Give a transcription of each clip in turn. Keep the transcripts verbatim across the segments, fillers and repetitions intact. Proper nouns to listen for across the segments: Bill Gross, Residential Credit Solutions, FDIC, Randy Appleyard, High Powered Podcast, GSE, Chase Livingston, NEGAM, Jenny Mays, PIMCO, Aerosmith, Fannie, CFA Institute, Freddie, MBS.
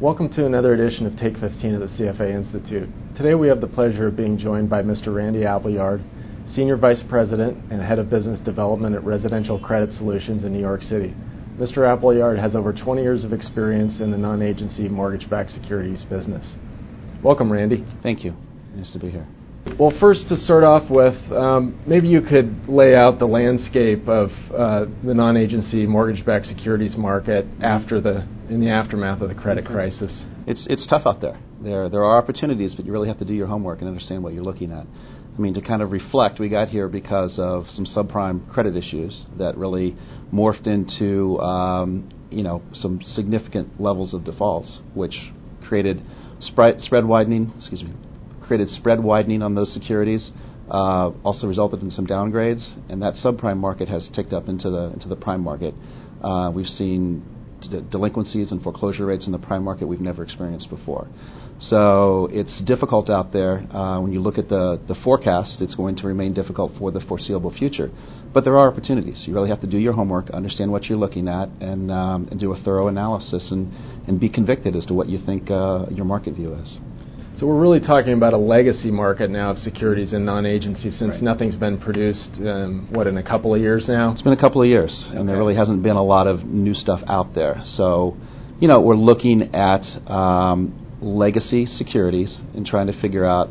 Welcome to another edition of Take fifteen of the C F A Institute. Today we have the pleasure of being joined by Mister Randy Appleyard, Senior Vice President and Head of Business Development at Residential Credit Solutions in New York City. Mister Appleyard has over twenty years of experience in the non-agency mortgage-backed securities business. Welcome, Randy. Thank you. Nice to be here. Well, first, to start off with, um, maybe you could lay out the landscape of uh, the non-agency mortgage-backed securities market after the in the aftermath of the credit okay. crisis. It's it's tough out there. There there are opportunities, but you really have to do your homework and understand what you're looking at. I mean, to kind of reflect, we got here because of some subprime credit issues that really morphed into um, you know some significant levels of defaults, which created spread spread widening. Excuse me. created spread widening on those securities, uh, also resulted in some downgrades, and that subprime market has ticked up into the into the prime market. Uh, we've seen d- delinquencies and foreclosure rates in the prime market we've never experienced before. So it's difficult out there. Uh, when you look at the, the forecast, it's going to remain difficult for the foreseeable future. But there are opportunities. You really have to do your homework, understand what you're looking at, and, um, and do a thorough analysis and, and be convicted as to what you think uh, your market view is. So we're really talking about a legacy market now of securities and non-agency since right. nothing's been produced, um, what, in a couple of years now? It's been a couple of years, okay. and there really hasn't been a lot of new stuff out there. So, you know, we're looking at um, legacy securities and trying to figure out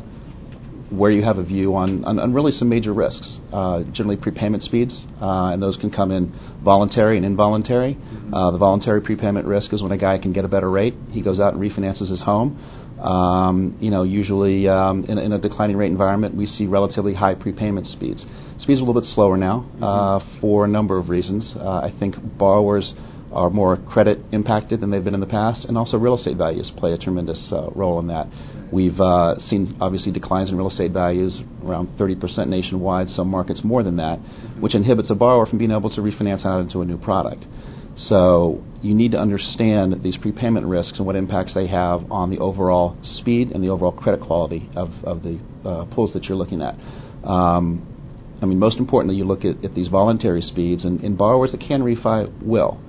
where you have a view on, on, on really some major risks, uh, generally prepayment speeds, uh, and those can come in voluntary and involuntary. Mm-hmm. Uh, the voluntary prepayment risk is when a guy can get a better rate. He goes out and refinances his home. Um, you know, usually um, in, in a declining rate environment, we see relatively high prepayment speeds. Speeds are a little bit slower now mm-hmm. uh, for a number of reasons. Uh, I think borrowers are more credit impacted than they've been in the past, and also real estate values play a tremendous uh, role in that. We've uh, seen, obviously, declines in real estate values around thirty percent nationwide, some markets more than that, mm-hmm. which inhibits a borrower from being able to refinance out into a new product. So you need to understand these prepayment risks and what impacts they have on the overall speed and the overall credit quality of, of the uh, pools that you're looking at. Um, I mean, most importantly, you look at, at these voluntary speeds, and, and borrowers that can refi will.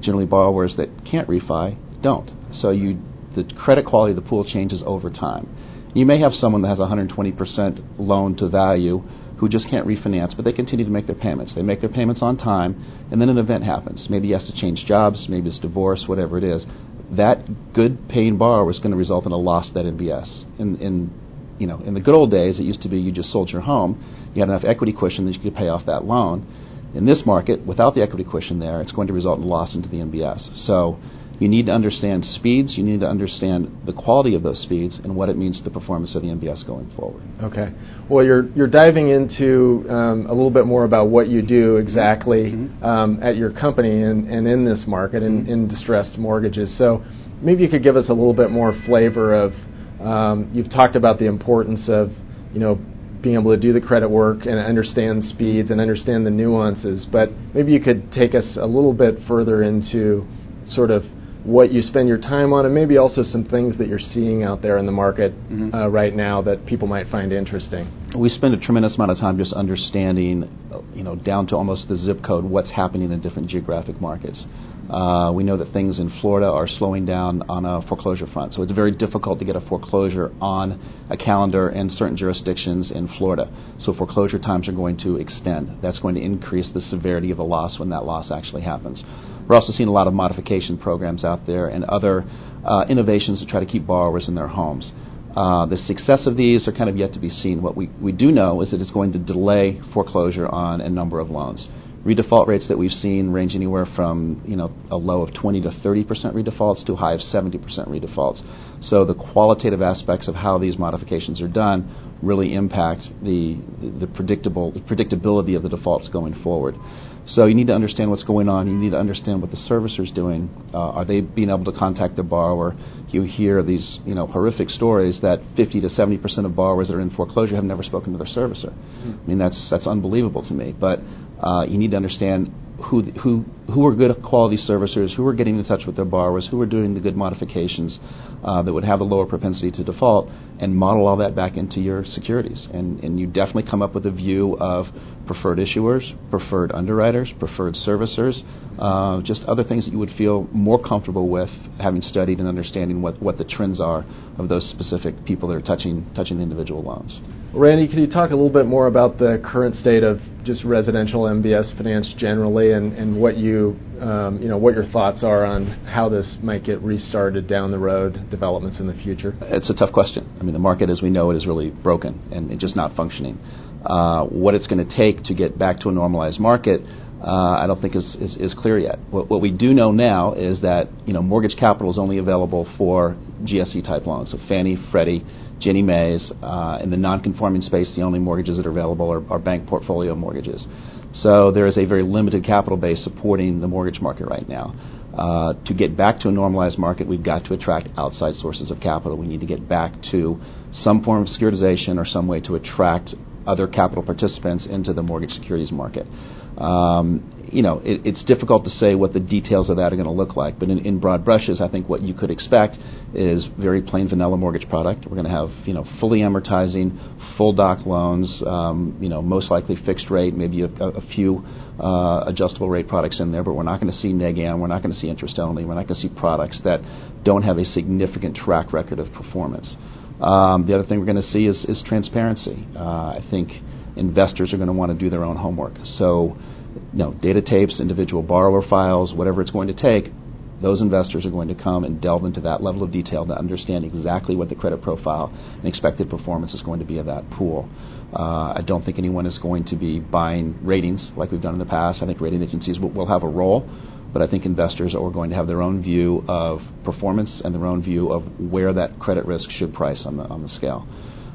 Generally, borrowers that can't refi don't. So you, the credit quality of the pool changes over time. You may have someone that has one hundred twenty percent loan to value who just can't refinance, but they continue to make their payments. They make their payments on time, and then an event happens. Maybe he has to change jobs, maybe it's divorce, whatever it is. That good paying borrower is going to result in a loss to that M B S. In, in, you know, in the good old days, it used to be you just sold your home, you had enough equity cushion that you could pay off that loan. In this market, without the equity cushion there, it's going to result in loss into the M B S. So you need to understand speeds, you need to understand the quality of those speeds and what it means to the performance of the M B S going forward. Okay. Well, you're you're diving into um, a little bit more about what you do exactly mm-hmm. um, at your company and, and in this market and mm-hmm. in distressed mortgages. So maybe you could give us a little bit more flavor of, um, you've talked about the importance of, you know, being able to do the credit work and understand speeds and understand the nuances, but maybe you could take us a little bit further into sort of what you spend your time on, and maybe also some things that you're seeing out there in the market mm-hmm. uh, right now that people might find interesting. We spend a tremendous amount of time just understanding, you know, down to almost the zip code, what's happening in different geographic markets. Uh, we know that things in Florida are slowing down on a foreclosure front, so it's very difficult to get a foreclosure on a calendar in certain jurisdictions in Florida. So foreclosure times are going to extend. That's going to increase the severity of a loss when that loss actually happens. We're also seeing a lot of modification programs out there and other uh, innovations to try to keep borrowers in their homes. Uh, the success of these are kind of yet to be seen. What we, we do know is that it's going to delay foreclosure on a number of loans. Redefault rates that we've seen range anywhere from, you know, a low of twenty to thirty percent redefaults to a high of seventy percent redefaults. So the qualitative aspects of how these modifications are done really impact the the predictable the predictability of the defaults going forward. So you need to understand what's going on. You need to understand what the servicer's doing. Uh, are they being able to contact the borrower? You hear these, you know, horrific stories that fifty to seventy percent of borrowers that are in foreclosure have never spoken to their servicer. Mm. I mean, that's that's unbelievable to me. But uh, you need to understand who who who are good quality servicers, who are getting in touch with their borrowers, who are doing the good modifications uh, that would have a lower propensity to default, and model all that back into your securities. And and you definitely come up with a view of preferred issuers, preferred underwriters, underwriters, preferred servicers, uh, just other things that you would feel more comfortable with, having studied and understanding what, what the trends are of those specific people that are touching touching the individual loans. Randy, can you talk a little bit more about the current state of just residential M B S finance generally, and, and what you um, you know what your thoughts are on how this might get restarted down the road, developments in the future? It's a tough question. I mean, the market as we know it is really broken and it's just not functioning. Uh, what it's going to take to get back to a normalized market, uh, I don't think is, is, is clear yet. What, what we do know now is that you know mortgage capital is only available for G S E type loans, so Fannie, Freddie, Jenny Mays, uh, in the non-conforming space, the only mortgages that are available are, are bank portfolio mortgages. So there is a very limited capital base supporting the mortgage market right now. Uh, to get back to a normalized market, we've got to attract outside sources of capital. We need to get back to some form of securitization or some way to attract other capital participants into the mortgage securities market. Um, you know, it, it's difficult to say what the details of that are going to look like, but in, in broad brushes, I think what you could expect is very plain vanilla mortgage product. We're going to have, you know, fully amortizing, full doc loans, um, you know, most likely fixed rate, maybe a, a few uh, adjustable rate products in there, but we're not going to see NEGAM, we're not going to see interest only, we're not going to see products that don't have a significant track record of performance. Um, the other thing we're going to see is, is transparency. Uh, I think investors are going to want to do their own homework. So, you know, data tapes, individual borrower files, whatever it's going to take, those investors are going to come and delve into that level of detail to understand exactly what the credit profile and expected performance is going to be of that pool. Uh, I don't think anyone is going to be buying ratings like we've done in the past. I think rating agencies will, will have a role. But I think investors are going to have their own view of performance and their own view of where that credit risk should price on the on the scale.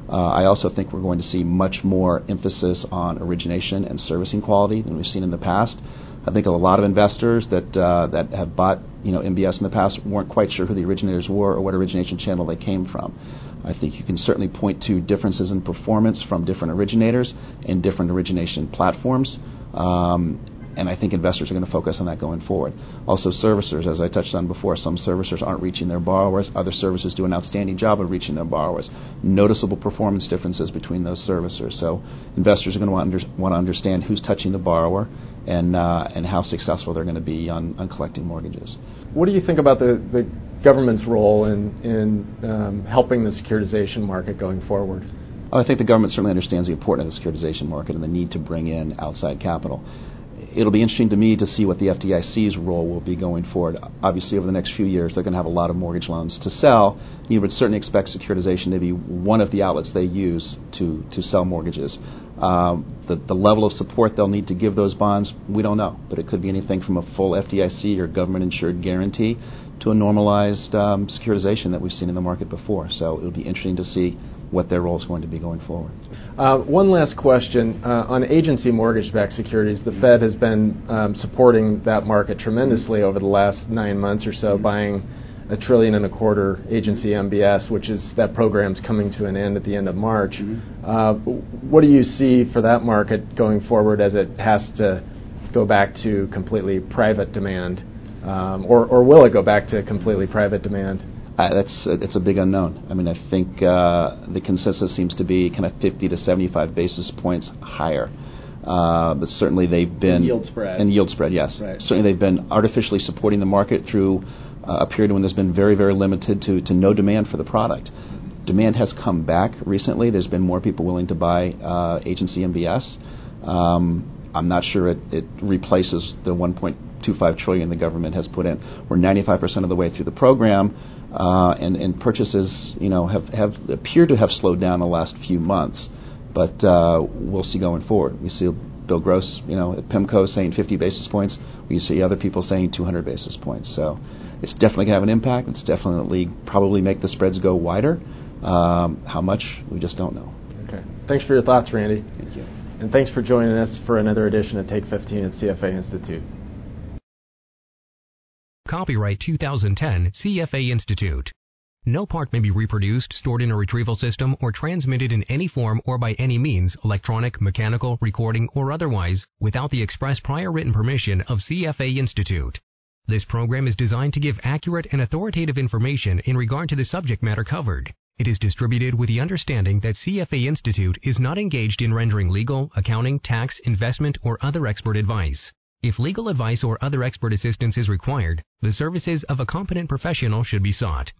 Uh, I also think we're going to see much more emphasis on origination and servicing quality than we've seen in the past. I think a lot of investors that uh, that have bought you know M B S in the past weren't quite sure who the originators were or what origination channel they came from. I think you can certainly point to differences in performance from different originators and different origination platforms. Um, And I think investors are going to focus on that going forward. Also, servicers, as I touched on before, some servicers aren't reaching their borrowers. Other servicers do an outstanding job of reaching their borrowers. Noticeable performance differences between those servicers. So investors are going to want, under, want to understand who's touching the borrower and uh, and how successful they're going to be on, on collecting mortgages. What do you think about the, the government's role in, in um, helping the securitization market going forward? Well, I think the government certainly understands the importance of the securitization market and the need to bring in outside capital. It'll be interesting to me to see what the F D I C's role will be going forward. Obviously, over the next few years, they're going to have a lot of mortgage loans to sell. You would certainly expect securitization to be one of the outlets they use to, to sell mortgages. Um, the, the level of support they'll need to give those bonds, we don't know. But it could be anything from a full F D I C or government-insured guarantee to a normalized um, securitization that we've seen in the market before. So it'll be interesting to see what their role is going to be going forward. Uh, one last question. Uh, on agency mortgage-backed securities, the mm-hmm. Fed has been um, supporting that market tremendously mm-hmm. over the last nine months or so, mm-hmm. buying a trillion and a quarter agency M B S, which is that program's coming to an end at the end of March. Mm-hmm. Uh, what do you see for that market going forward as it has to go back to completely private demand? Um, or, or will it go back to completely private demand? Uh, that's uh, it's a big unknown. I mean, I think uh, the consensus seems to be kind of fifty to seventy-five basis points higher. Uh, but certainly they've been... And yield spread. And yield spread, yes. Right. Certainly they've been artificially supporting the market through uh, a period when there's been very, very limited to, to no demand for the product. Demand has come back recently. There's been more people willing to buy uh, agency M B S. Um, I'm not sure it, it replaces the one point two five trillion dollars the government has put in. We're ninety-five percent of the way through the program, uh, and, and purchases, you know, have, have appeared to have slowed down the last few months. But uh, we'll see going forward. We see Bill Gross, you know, at PIMCO saying fifty basis points. We see other people saying two hundred basis points. So it's definitely going to have an impact. It's definitely probably make the spreads go wider. Um, how much? We just don't know. Okay. Thanks for your thoughts, Randy. Thank you. And thanks for joining us for another edition of Take fifteen at C F A Institute. Copyright two thousand ten C F A Institute. No part may be reproduced, stored in a retrieval system, or transmitted in any form or by any means, electronic, mechanical, recording, or otherwise, without the express prior written permission of C F A Institute. This program is designed to give accurate and authoritative information in regard to the subject matter covered. It is distributed with the understanding that C F A Institute is not engaged in rendering legal, accounting, tax, investment, or other expert advice. If legal advice or other expert assistance is required, the services of a competent professional should be sought.